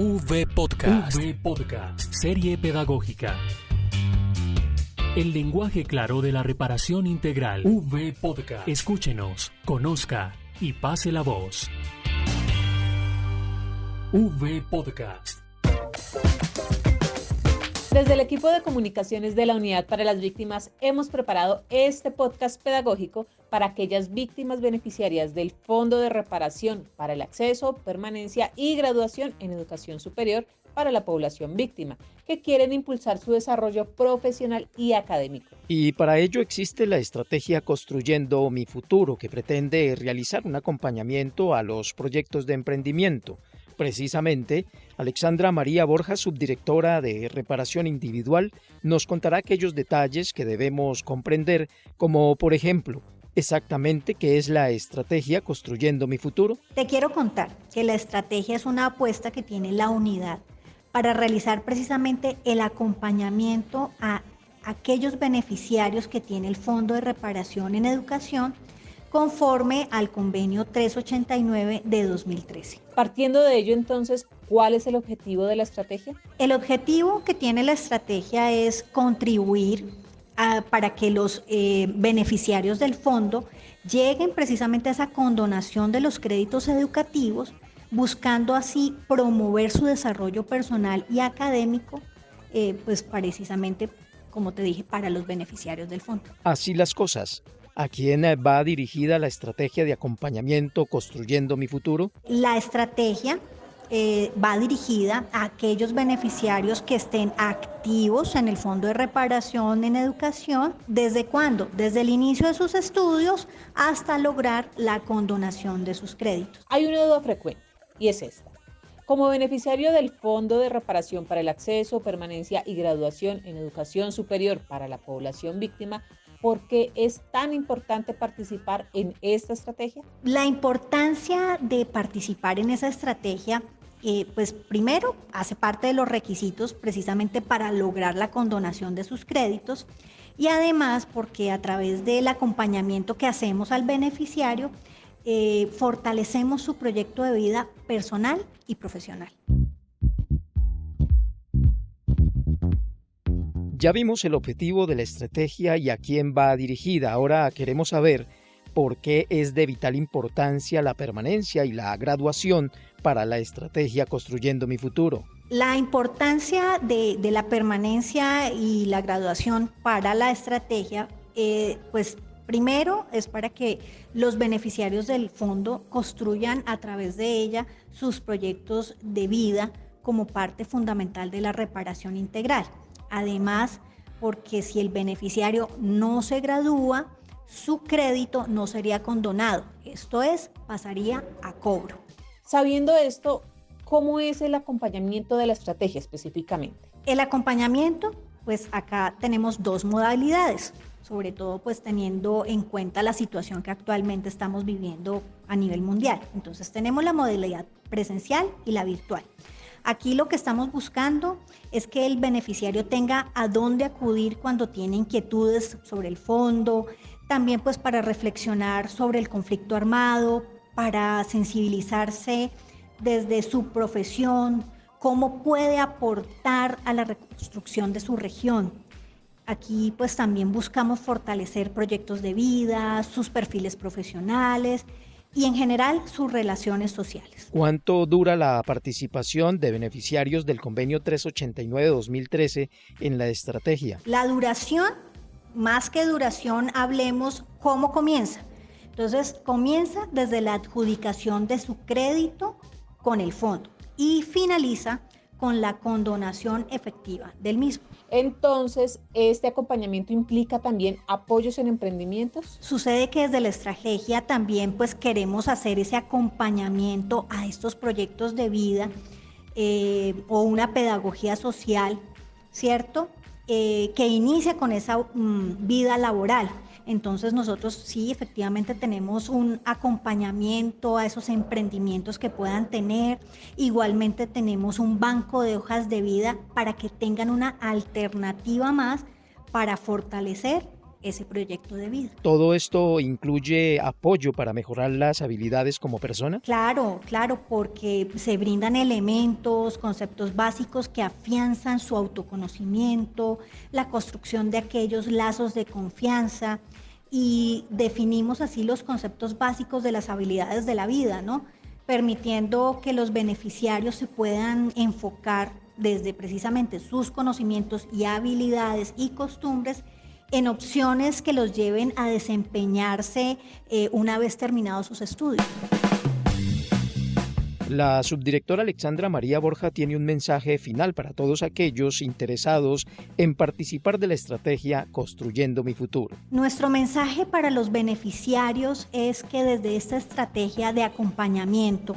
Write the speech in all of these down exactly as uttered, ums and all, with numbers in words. V Podcast. V Podcast, serie pedagógica. El lenguaje claro de la reparación integral. V Podcast. Escúchenos, conozca y pase la voz. V Podcast. Desde el equipo de comunicaciones de la Unidad para las Víctimas hemos preparado este podcast pedagógico para aquellas víctimas beneficiarias del Fondo de Reparación para el Acceso, Permanencia y Graduación en Educación Superior para la población víctima, que quieren impulsar su desarrollo profesional y académico. Y para ello existe la estrategia Construyendo Mi Futuro, que pretende realizar un acompañamiento a los proyectos de emprendimiento. Precisamente, Alexandra María Borja, subdirectora de Reparación Individual, nos contará aquellos detalles que debemos comprender, como por ejemplo, exactamente qué es la estrategia Construyendo Mi Futuro. Te quiero contar que la estrategia es una apuesta que tiene la unidad para realizar precisamente el acompañamiento a aquellos beneficiarios que tiene el Fondo de Reparación en Educación, conforme al convenio trescientos ochenta y nueve de dos mil trece. Partiendo de ello, entonces, ¿cuál es el objetivo de la estrategia? El objetivo que tiene la estrategia es contribuir a, para que los eh, beneficiarios del fondo lleguen precisamente a esa condonación de los créditos educativos, buscando así promover su desarrollo personal y académico, eh, pues precisamente, como te dije, para los beneficiarios del fondo. Así las cosas. ¿A quién va dirigida la estrategia de acompañamiento Construyendo Mi Futuro? La estrategia eh, va dirigida a aquellos beneficiarios que estén activos en el Fondo de Reparación en Educación. ¿Desde cuándo? Desde el inicio de sus estudios hasta lograr la condonación de sus créditos. Hay una duda frecuente y es esta. Como beneficiario del Fondo de Reparación para el Acceso, Permanencia y Graduación en Educación Superior para la población víctima, ¿por qué es tan importante participar en esta estrategia? La importancia de participar en esa estrategia, eh, pues primero, hace parte de los requisitos precisamente para lograr la condonación de sus créditos y además porque a través del acompañamiento que hacemos al beneficiario, eh, fortalecemos su proyecto de vida personal y profesional. Ya vimos el objetivo de la estrategia y a quién va dirigida. Ahora queremos saber por qué es de vital importancia la permanencia y la graduación para la estrategia Construyendo Mi Futuro. La importancia de, de la permanencia y la graduación para la estrategia, eh, pues primero es para que los beneficiarios del fondo construyan a través de ella sus proyectos de vida como parte fundamental de la reparación integral. Además, porque si el beneficiario no se gradúa, su crédito no sería condonado, esto es, pasaría a cobro. Sabiendo esto, ¿cómo es el acompañamiento de la estrategia específicamente? El acompañamiento, pues acá tenemos dos modalidades, sobre todo pues teniendo en cuenta la situación que actualmente estamos viviendo a nivel mundial. Entonces tenemos la modalidad presencial y la virtual. Aquí lo que estamos buscando es que el beneficiario tenga a dónde acudir cuando tiene inquietudes sobre el fondo, también pues para reflexionar sobre el conflicto armado, para sensibilizarse desde su profesión, cómo puede aportar a la reconstrucción de su región. Aquí pues también buscamos fortalecer proyectos de vida, sus perfiles profesionales, y en general sus relaciones sociales. ¿Cuánto dura la participación de beneficiarios del convenio trescientos ochenta y nueve dos mil trece en la estrategia? La duración, más que duración, hablemos cómo comienza. Entonces, comienza desde la adjudicación de su crédito con el fondo y finaliza con la condonación efectiva del mismo. Entonces, ¿este acompañamiento implica también apoyos en emprendimientos? Sucede que desde la estrategia también pues queremos hacer ese acompañamiento a estos proyectos de vida eh, o una pedagogía social, ¿cierto? Eh, que inicia con esa um, vida laboral. Entonces nosotros sí, efectivamente tenemos un acompañamiento a esos emprendimientos que puedan tener. Igualmente tenemos un banco de hojas de vida para que tengan una alternativa más para fortalecer ese proyecto de vida. ¿Todo esto incluye apoyo para mejorar las habilidades como persona? Claro, claro, porque se brindan elementos, conceptos básicos que afianzan su autoconocimiento, la construcción de aquellos lazos de confianza, y definimos así los conceptos básicos de las habilidades de la vida, ¿no? Permitiendo que los beneficiarios se puedan enfocar desde precisamente sus conocimientos y habilidades y costumbres en opciones que los lleven a desempeñarse eh, una vez terminados sus estudios. La subdirectora Alexandra María Borja tiene un mensaje final para todos aquellos interesados en participar de la estrategia Construyendo Mi Futuro. Nuestro mensaje para los beneficiarios es que desde esta estrategia de acompañamiento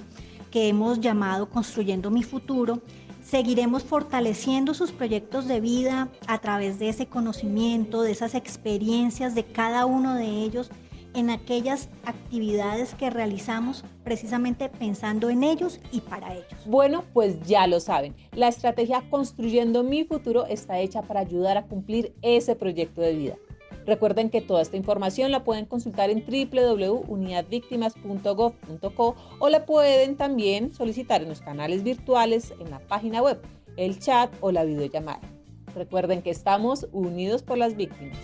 que hemos llamado Construyendo Mi Futuro, seguiremos fortaleciendo sus proyectos de vida a través de ese conocimiento, de esas experiencias de cada uno de ellos, en aquellas actividades que realizamos precisamente pensando en ellos y para ellos. Bueno, pues ya lo saben, la estrategia Construyendo Mi Futuro está hecha para ayudar a cumplir ese proyecto de vida. Recuerden que toda esta información la pueden consultar en doble u doble u doble u punto unidad víctimas punto gov punto co o la pueden también solicitar en los canales virtuales, en la página web, el chat o la videollamada. Recuerden que estamos unidos por las víctimas.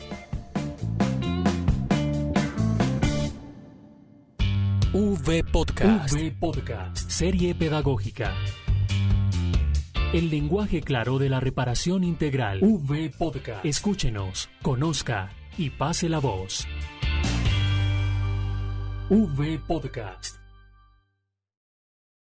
V Podcast. V Podcast, serie pedagógica. El lenguaje claro de la reparación integral. V Podcast. Escúchenos, conozca y pase la voz. V Podcast.